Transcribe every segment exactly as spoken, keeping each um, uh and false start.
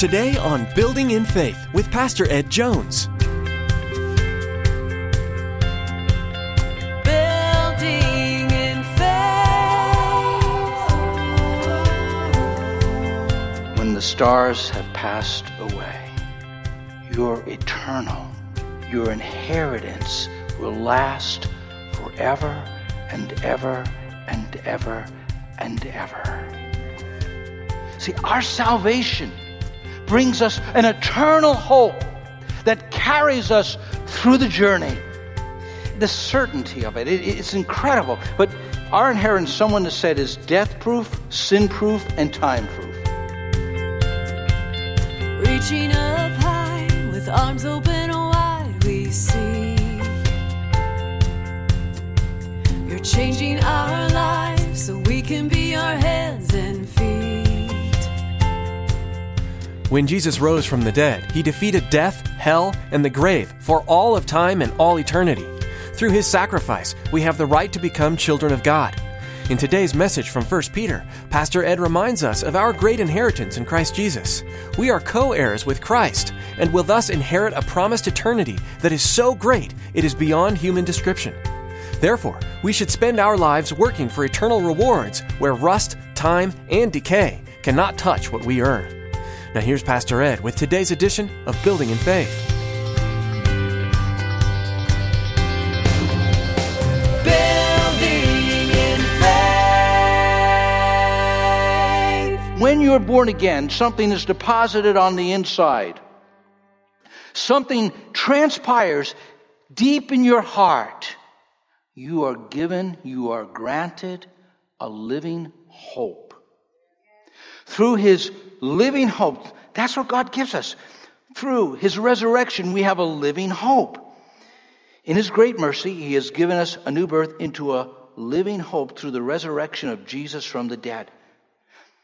Today on Building in Faith with Pastor Ed Jones. Building in Faith. When the stars have passed away, your eternal, your inheritance will last forever and ever and ever and ever. See, our salvation brings us an eternal hope that carries us through the journey. The certainty of it, it it's incredible. But our inheritance, someone has said, is death-proof, sin-proof, and time-proof. Reaching up high, with arms open wide, we see you're changing our lives so we can be our hands and feet. When Jesus rose from the dead, he defeated death, hell, and the grave for all of time and all eternity. Through his sacrifice, we have the right to become children of God. In today's message from First Peter, Pastor Ed reminds us of our great inheritance in Christ Jesus. We are co-heirs with Christ and will thus inherit a promised eternity that is so great it is beyond human description. Therefore, we should spend our lives working for eternal rewards where rust, time, and decay cannot touch what we earn. Now here's Pastor Ed with today's edition of Building in Faith. Building in Faith. When you're born again, something is deposited on the inside. Something transpires deep in your heart. You are given, you are granted a living hope. Through his living hope. That's what God gives us. Through his resurrection, we have a living hope. In his great mercy, he has given us a new birth into a living hope through the resurrection of Jesus from the dead.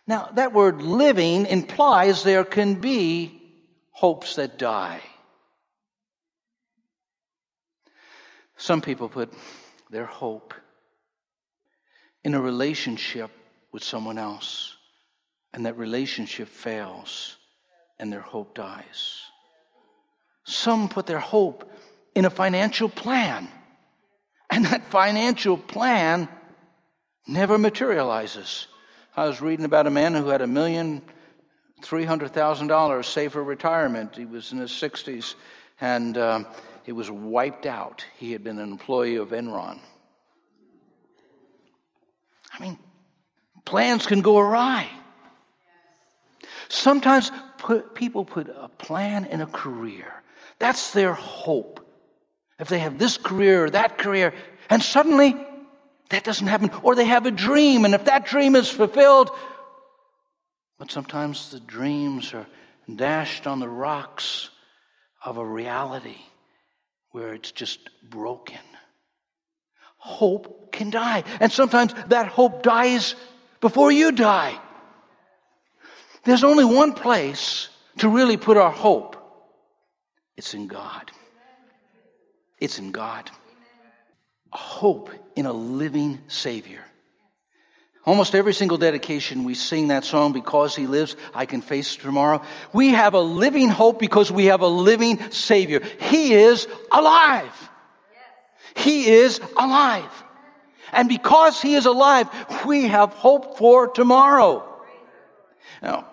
Now, that word living implies there can be hopes that die. Some people put their hope in a relationship with someone else. And that relationship fails, and their hope dies. Some put their hope in a financial plan, and that financial plan never materializes. I was reading about a man who had a million three hundred thousand dollars saved for retirement. He was in his sixties, and uh, he was wiped out. He had been an employee of Enron. I mean, plans can go awry. Sometimes put, people put a plan and a career. That's their hope. If they have this career or that career, and suddenly that doesn't happen. Or they have a dream, and if that dream is fulfilled, but sometimes the dreams are dashed on the rocks of a reality where it's just broken. Hope can die. And sometimes that hope dies before you die. There's only one place to really put our hope. It's in God. It's in God. A hope in a living Savior. Almost every single dedication we sing that song, Because He Lives, I Can Face Tomorrow. We have a living hope because we have a living Savior. He is alive. He is alive. And because He is alive, we have hope for tomorrow. Now,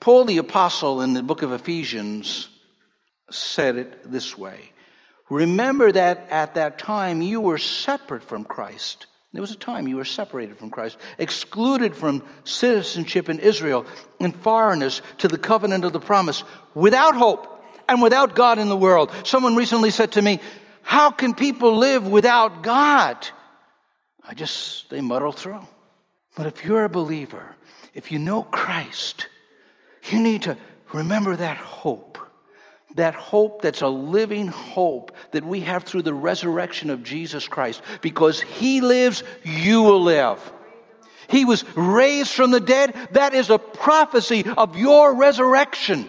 Paul the Apostle in the book of Ephesians said it this way. Remember that at that time you were separate from Christ. There was a time you were separated from Christ, excluded from citizenship in Israel, and foreigners to the covenant of the promise, without hope and without God in the world. Someone recently said to me, how can people live without God? I just, they muddle through. But if you're a believer, if you know Christ, you need to remember that hope. That hope that's a living hope that we have through the resurrection of Jesus Christ. Because He lives, you will live. He was raised from the dead. That is a prophecy of your resurrection.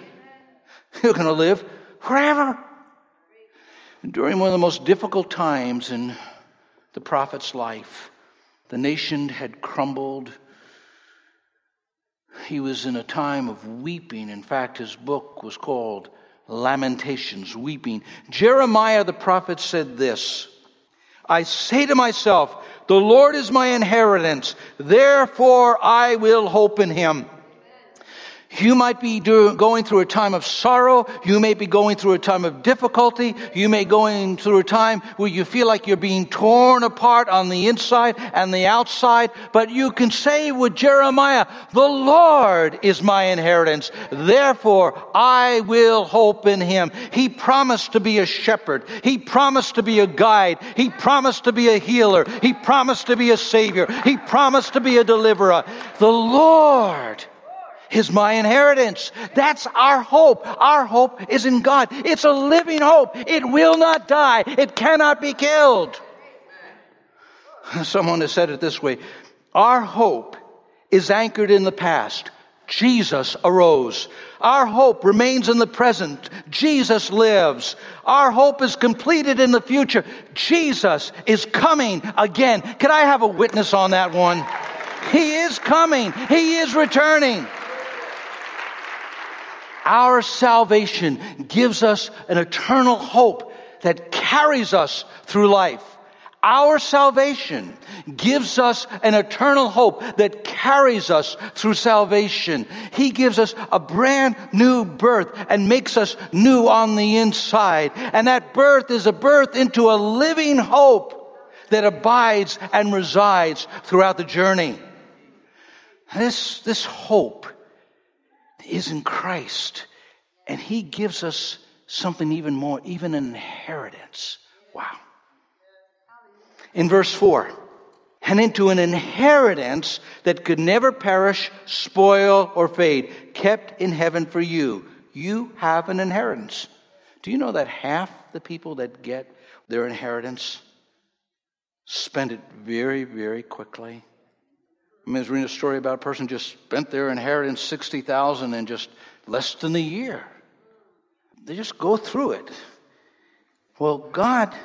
You're going to live forever. During one of the most difficult times in the prophet's life, the nation had crumbled. he was in a time of weeping. In fact, his book was called Lamentations, Weeping. Jeremiah the prophet said this, "I say to myself, the Lord is my inheritance, therefore I will hope in him." You might be do, going through a time of sorrow. You may be going through a time of difficulty. You may be going through a time where you feel like you're being torn apart on the inside and the outside. But you can say with Jeremiah, "The Lord is my inheritance. Therefore, I will hope in him." He promised to be a shepherd. He promised to be a guide. He promised to be a healer. He promised to be a savior. He promised to be a deliverer. The Lord is my inheritance. That's our hope. Our hope is in God. It's a living hope. It will not die. It cannot be killed. Someone has said it this way: our hope is anchored in the past. Jesus arose. Our hope remains in the present. Jesus lives. Our hope is completed in the future. Jesus is coming again. Could I have a witness on that one? He is coming. He is returning. Our salvation gives us an eternal hope that carries us through life. Our salvation gives us an eternal hope that carries us through salvation. He gives us a brand new birth and makes us new on the inside. And that birth is a birth into a living hope that abides and resides throughout the journey. This, this hope is in Christ, and he gives us something even more, even an inheritance. Wow. In verse four, "And into an inheritance that could never perish, spoil, or fade, kept in heaven for you." You have an inheritance. Do you know that half the people that get their inheritance spend it very, very quickly? I mean, I was reading a story about a person just spent their inheritance sixty thousand dollars in just less than a year. They just go through it. Well, God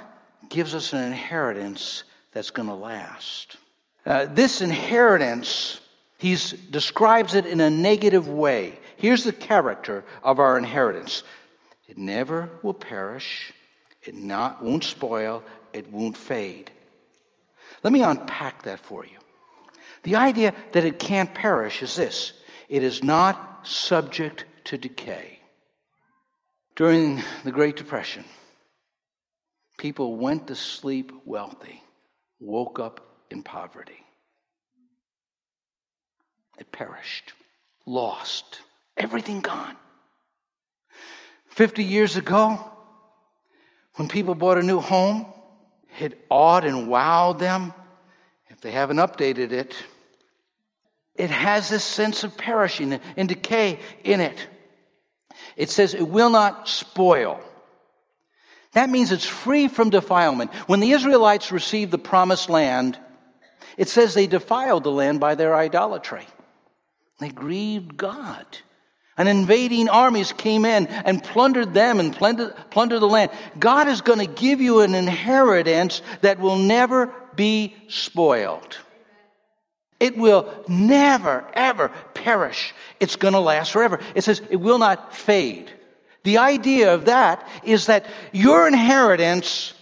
gives us an inheritance that's going to last. Uh, this inheritance, he describes it in a negative way. Here's the character of our inheritance. It never will perish. It not won't spoil. It won't fade. Let me unpack that for you. The idea that it can't perish is this: it is not subject to decay. During the Great Depression, people went to sleep wealthy, woke up in poverty. It perished, lost, everything gone. Fifty years ago, when people bought a new home, it awed and wowed them. If they haven't updated it, it has this sense of perishing and decay in it. It says it will not spoil. That means it's free from defilement. When the Israelites received the promised land, it says they defiled the land by their idolatry. They grieved God. And invading armies came in and plundered them and plundered, plundered the land. God is going to give you an inheritance that will never be spoiled. It will never, ever perish. It's going to last forever. It says it will not fade. The idea of that is that your inheritance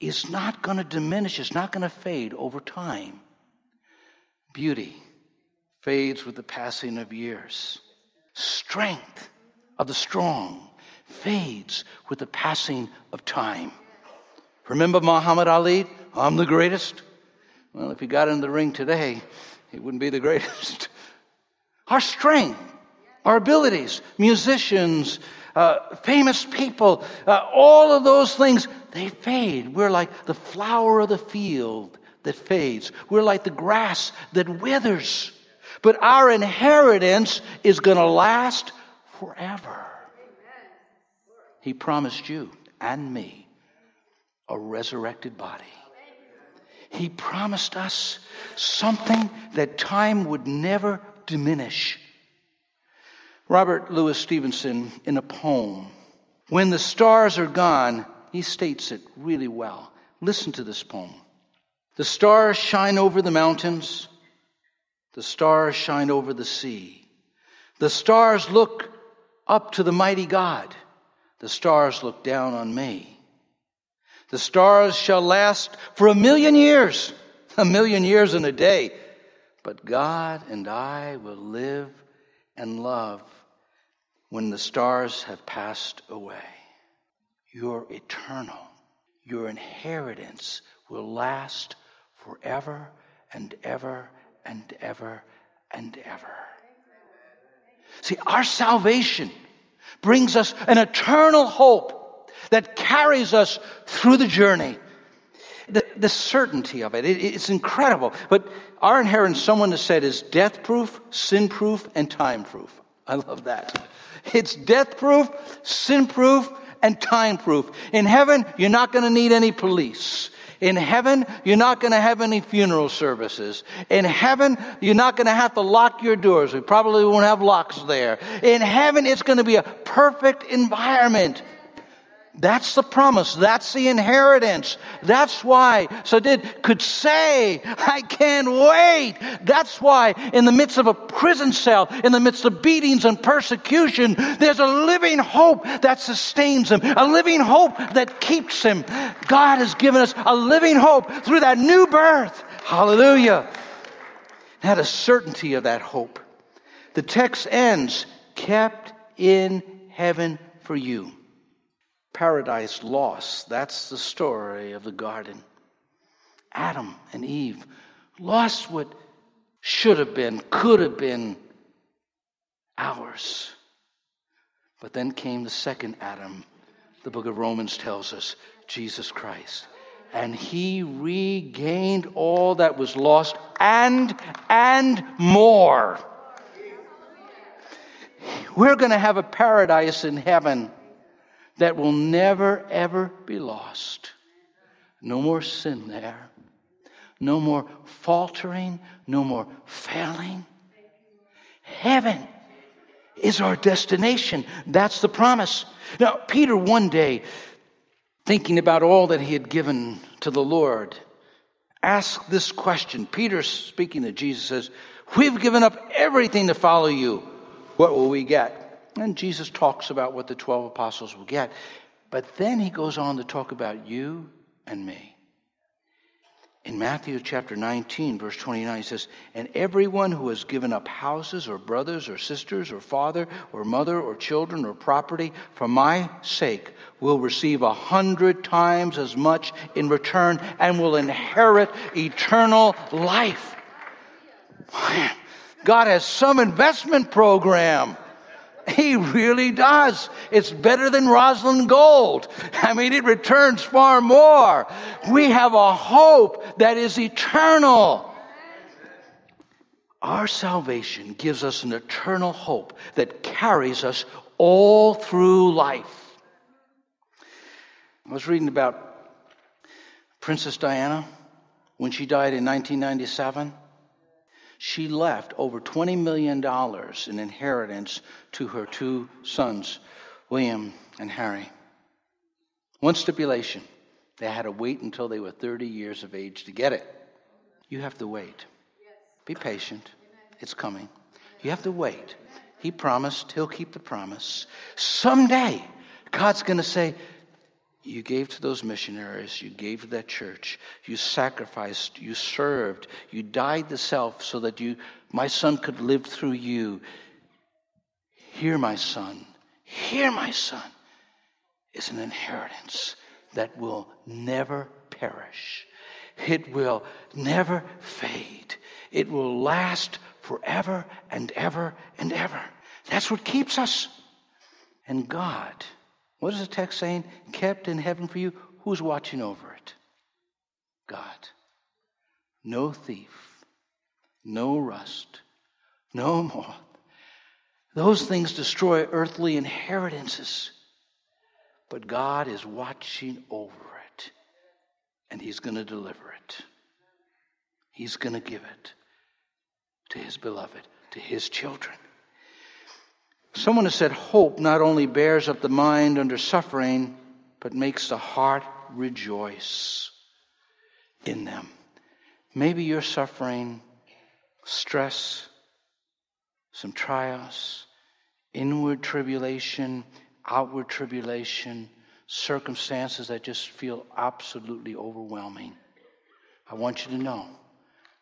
is not going to diminish. It's not going to fade over time. Beauty fades with the passing of years. Strength of the strong fades with the passing of time. Remember Muhammad Ali? "I'm the greatest." Well, if he got in the ring today, he wouldn't be the greatest. Our strength, our abilities, musicians, uh, famous people, uh, all of those things, they fade. We're like the flower of the field that fades. We're like the grass that withers. But our inheritance is going to last forever. He promised you and me a resurrected body. He promised us something that time would never diminish. Robert Louis Stevenson, in a poem, "When the Stars Are Gone," he states it really well. Listen to this poem. "The stars shine over the mountains. The stars shine over the sea. The stars look up to the mighty God. The stars look down on me. The stars shall last for a million years, a million years in a day. But God and I will live and love when the stars have passed away. You're eternal. Your inheritance will last forever and ever and ever and ever. See, our salvation brings us an eternal hope that carries us through the journey. The, the certainty of it, it, it's incredible. But our inheritance, someone has said, is death-proof, sin-proof, and time-proof. I love that. It's death-proof, sin-proof, and time-proof. In heaven, you're not going to need any police. In heaven, you're not going to have any funeral services. In heaven, you're not going to have to lock your doors. We probably won't have locks there. In heaven, it's going to be a perfect environment. That's the promise. That's the inheritance. That's why Sadid could say, I can't wait. That's why in the midst of a prison cell, in the midst of beatings and persecution, there's a living hope that sustains him, a living hope that keeps him. God has given us a living hope through that new birth. Hallelujah. Had a certainty of that hope. The text ends, kept in heaven for you. Paradise lost. That's the story of the garden. Adam and Eve lost what should have been, could have been ours. But then came the second Adam, the book of Romans tells us, Jesus Christ. And he regained all that was lost and, and more. We're going to have a paradise in heaven that will never, ever be lost. No more sin there. No more faltering. No more failing. Heaven is our destination. That's the promise. Now, Peter one day, thinking about all that he had given to the Lord, asked this question. Peter, speaking to Jesus, says, we've given up everything to follow you. What will we get? And Jesus talks about what the twelve apostles will get. But then he goes on to talk about you and me. In Matthew chapter nineteen, verse twenty-nine, he says, and everyone who has given up houses or brothers or sisters or father or mother or children or property for my sake will receive a hundred times as much in return and will inherit eternal life. God has some investment program. He really does. It's better than Roslyn Gold. I mean, it returns far more. We have a hope that is eternal. Our salvation gives us an eternal hope that carries us all through life. I was reading about Princess Diana when she died in nineteen ninety-seven. She left over twenty million dollars in inheritance to her two sons, William and Harry. One stipulation, they had to wait until they were thirty years of age to get it. You have to wait. Be patient. It's coming. You have to wait. He promised. He'll keep the promise. Someday, God's going to say, you gave to those missionaries, you gave to that church, you sacrificed, you served, you died to self so that you, my son could live through you. Hear my son, hear my son is an inheritance that will never perish. It will never fade. It will last forever and ever and ever. That's what keeps us. And God, what is the text saying? Kept in heaven for you. Who's watching over it? God. No thief. No rust. No moth. Those things destroy earthly inheritances. But God is watching over it. And he's going to deliver it. He's going to give it to his beloved, to his children. Someone has said, hope not only bears up the mind under suffering, but makes the heart rejoice in them. Maybe you're suffering stress, some trials, inward tribulation, outward tribulation, circumstances that just feel absolutely overwhelming. I want you to know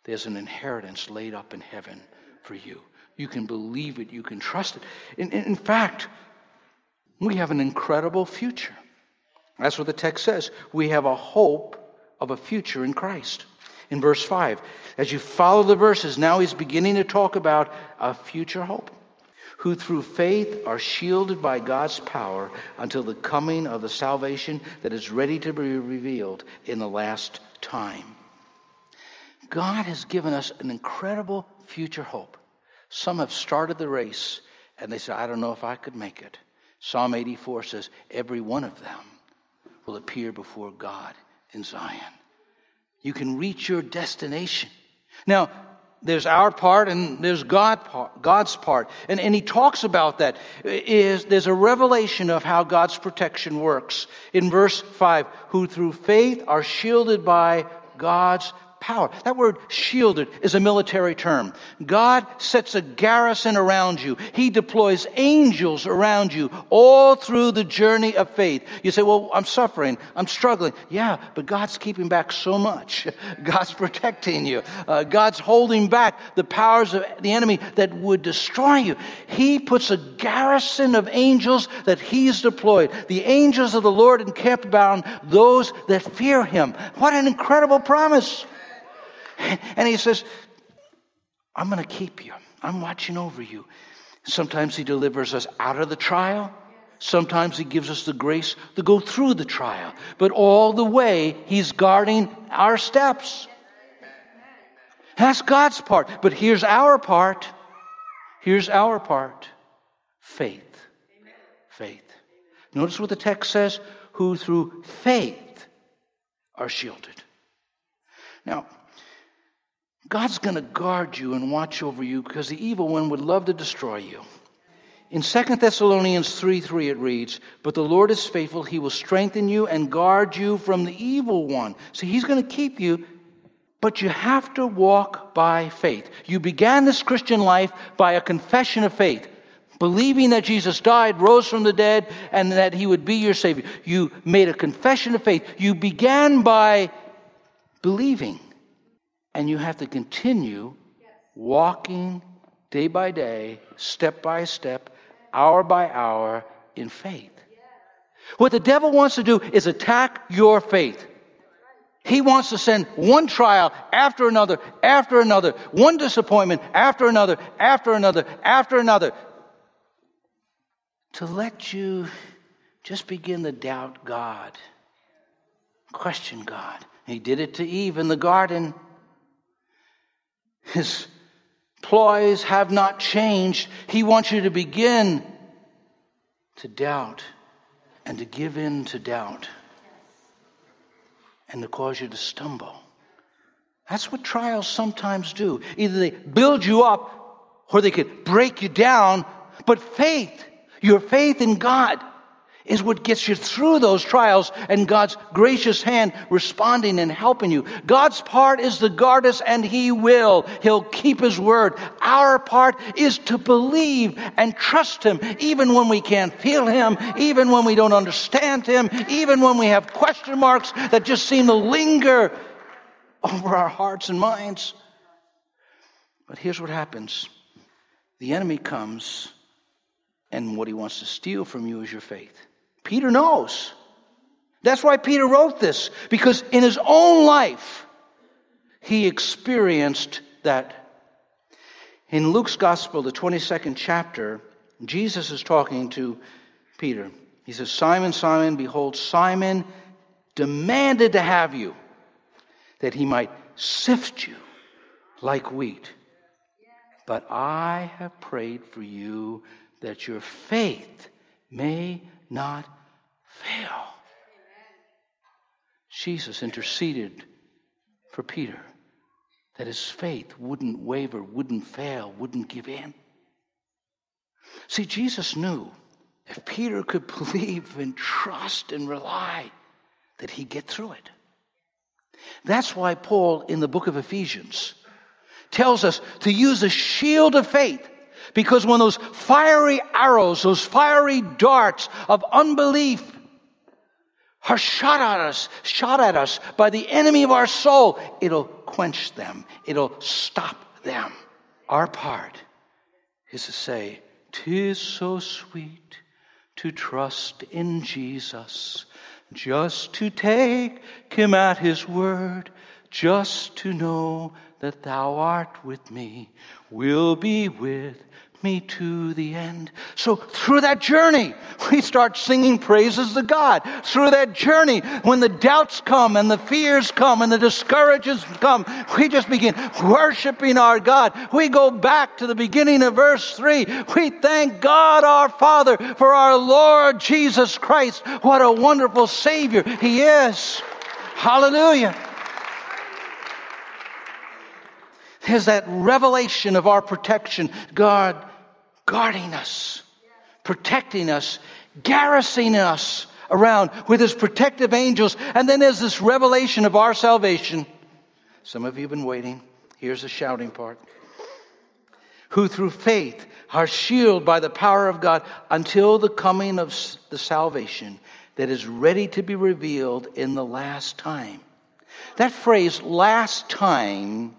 there's an inheritance laid up in heaven for you. You can believe it. You can trust it. In, in, in fact, we have an incredible future. That's what the text says. We have a hope of a future in Christ. In verse five, as you follow the verses, now he's beginning to talk about a future hope, who through faith are shielded by God's power until the coming of the salvation that is ready to be revealed in the last time. God has given us an incredible future hope. Some have started the race, and they say, I don't know if I could make it. Psalm eighty-four says, every one of them will appear before God in Zion. You can reach your destination. Now, there's our part and there's God part, God's part. And, and he talks about that. Is, there's a revelation of how God's protection works. In verse five, who through faith are shielded by God's power. That word shielded is a military term. God sets a garrison around you. He deploys angels around you all through the journey of faith. You say, well, I'm suffering. I'm struggling. Yeah, but God's keeping back so much. God's protecting you. Uh, God's holding back the powers of the enemy that would destroy you. He puts a garrison of angels that he's deployed. The angels of the Lord encamp about those that fear him. What an incredible promise. And he says, I'm going to keep you. I'm watching over you. Sometimes he delivers us out of the trial. Sometimes he gives us the grace to go through the trial. But all the way, he's guarding our steps. That's God's part. But here's our part. Here's our part. Faith. Faith. Notice what the text says. Who through faith are shielded. Now, God's going to guard you and watch over you because the evil one would love to destroy you. In Second Thessalonians three three it reads, but the Lord is faithful. He will strengthen you and guard you from the evil one. So he's going to keep you, but you have to walk by faith. You began this Christian life by a confession of faith, believing that Jesus died, rose from the dead, and that he would be your Savior. You made a confession of faith. You began by believing. And you have to continue walking day by day, step by step, hour by hour in faith. What the devil wants to do is attack your faith. He wants to send one trial after another, after another, one disappointment after another, after another, after another, to let you just begin to doubt God, question God. He did it to Eve in the garden. His ploys have not changed. He wants you to begin to doubt and to give in to doubt and to cause you to stumble. That's what trials sometimes do. Either they build you up or they could break you down. But faith, your faith in God, is what gets you through those trials and God's gracious hand responding and helping you. God's part is to guard us, and he will. He'll keep his word. Our part is to believe and trust him, even when we can't feel him, even when we don't understand him, even when we have question marks that just seem to linger over our hearts and minds. But here's what happens. The enemy comes, and what he wants to steal from you is your faith. Peter knows. That's why Peter wrote this, because in his own life, he experienced that. In Luke's Gospel, the twenty-second chapter, Jesus is talking to Peter. He says, Simon, Simon, behold, Simon demanded to have you, that he might sift you like wheat. But I have prayed for you that your faith may not fail. Amen. Jesus interceded for Peter that his faith wouldn't waver, wouldn't fail, wouldn't give in. See, Jesus knew if Peter could believe and trust and rely, that he'd get through it. That's why Paul, in the book of Ephesians, tells us to use the shield of faith, because when those fiery arrows, those fiery darts of unbelief are shot at us, shot at us by the enemy of our soul, it'll quench them. It'll stop them. Our part is to say, 'Tis so sweet to trust in Jesus, just to take him at his word, just to know that thou art with me, will be with me to the end. So through that journey, we start singing praises to God. Through that journey, when the doubts come and the fears come and the discouragements come, we just begin worshiping our God. We go back to the beginning of verse three. We thank God our Father for our Lord Jesus Christ. What a wonderful Savior he is. Hallelujah. There's that revelation of our protection. God guarding us, protecting us, garrisoning us around with his protective angels. And then there's this revelation of our salvation. Some of you have been waiting. Here's the shouting part. Who through faith are shielded by the power of God until the coming of the salvation that is ready to be revealed in the last time. That phrase, last time,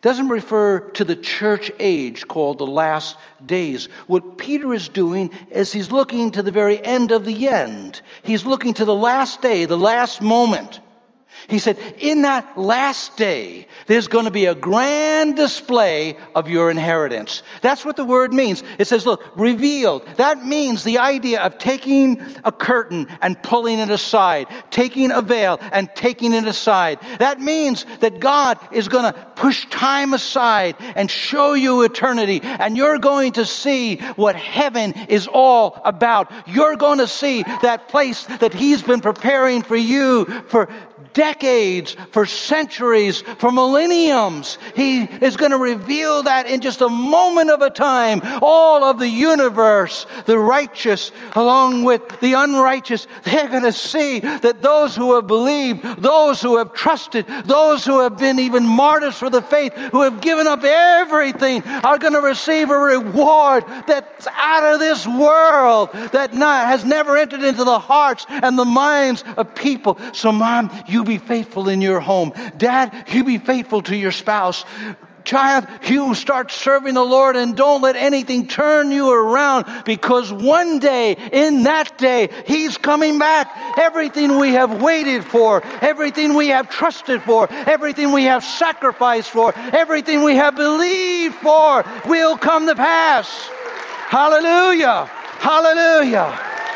doesn't refer to the church age called the last days. What Peter is doing is he's looking to the very end of the end. He's looking to the last day, the last moment. He said, in that last day, there's going to be a grand display of your inheritance. That's what the word means. It says, look, revealed. That means the idea of taking a curtain and pulling it aside, taking a veil and taking it aside. That means that God is going to push time aside and show you eternity, and you're going to see what heaven is all about. You're going to see that place that he's been preparing for you for decades, for centuries, for millenniums. He is going to reveal that in just a moment of a time. All of the universe, the righteous along with the unrighteous, they're going to see that those who have believed, those who have trusted, those who have been even martyrs for the faith, who have given up everything, are going to receive a reward that's out of this world, that not, has never entered into the hearts and the minds of people. So, Mom, you be faithful in your home. Dad, you be faithful to your spouse. Child, you start serving the Lord, and don't let anything turn you around, because one day, in that day, he's coming back. Everything we have waited for, everything we have trusted for, everything we have sacrificed for, everything we have believed for will come to pass. Hallelujah! Hallelujah!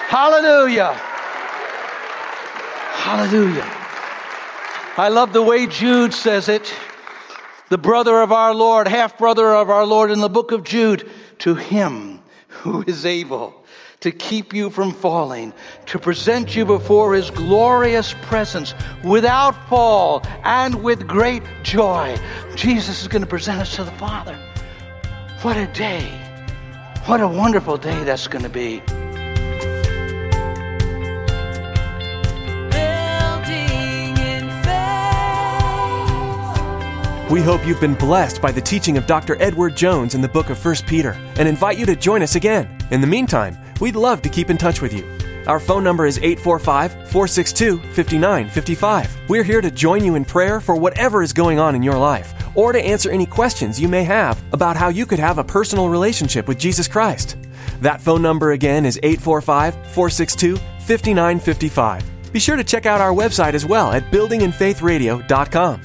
Hallelujah! Hallelujah! I love the way Jude says it. The brother of our Lord, half-brother of our Lord in the book of Jude, to him who is able to keep you from falling, to present you before his glorious presence without fall and with great joy. Jesus is going to present us to the Father. What a day. What a wonderful day that's going to be. We hope you've been blessed by the teaching of Doctor Edward Jones in the book of First Peter, and invite you to join us again. In the meantime, we'd love to keep in touch with you. Our phone number is eight four five, four six two, five nine five five. We're here to join you in prayer for whatever is going on in your life, or to answer any questions you may have about how you could have a personal relationship with Jesus Christ. That phone number again is eight four five, four six two, five nine five five. Be sure to check out our website as well at building in faith radio dot com.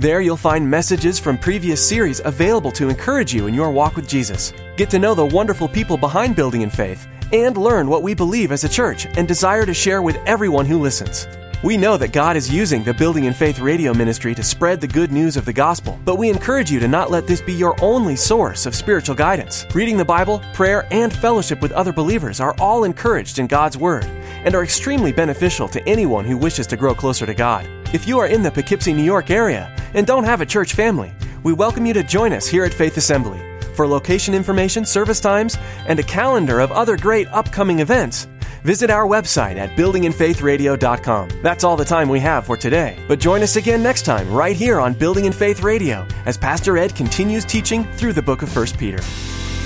There you'll find messages from previous series available to encourage you in your walk with Jesus. Get to know the wonderful people behind Building in Faith and learn what we believe as a church and desire to share with everyone who listens. We know that God is using the Building in Faith radio ministry to spread the good news of the gospel, but we encourage you to not let this be your only source of spiritual guidance. Reading the Bible, prayer, and fellowship with other believers are all encouraged in God's Word and are extremely beneficial to anyone who wishes to grow closer to God. If you are in the Poughkeepsie, New York area and don't have a church family, we welcome you to join us here at Faith Assembly. For location information, service times, and a calendar of other great upcoming events, visit our website at building in faith radio dot com. That's all the time we have for today. But join us again next time right here on Building in Faith Radio as Pastor Ed continues teaching through the book of First Peter.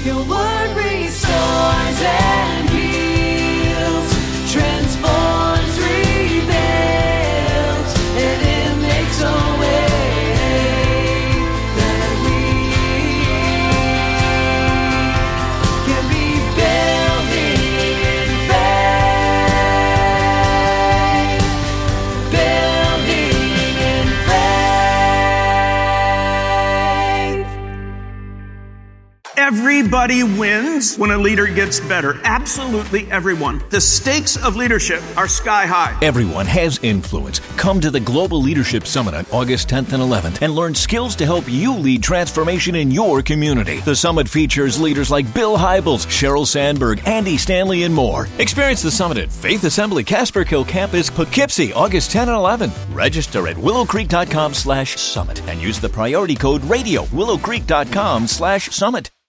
Your word restores and heals, transforms, rebuilds, and it makes a way. Everybody wins when a leader gets better. Absolutely everyone. The stakes of leadership are sky high. Everyone has influence. Come to the Global Leadership Summit on August tenth and eleventh and learn skills to help you lead transformation in your community. The summit features leaders like Bill Hybels, Sheryl Sandberg, Andy Stanley, and more. Experience the summit at Faith Assembly Casperkill Campus, Poughkeepsie, August tenth and eleventh. Register at willow creek dot com slash summit and use the priority code radio, willow creek dot com slash summit.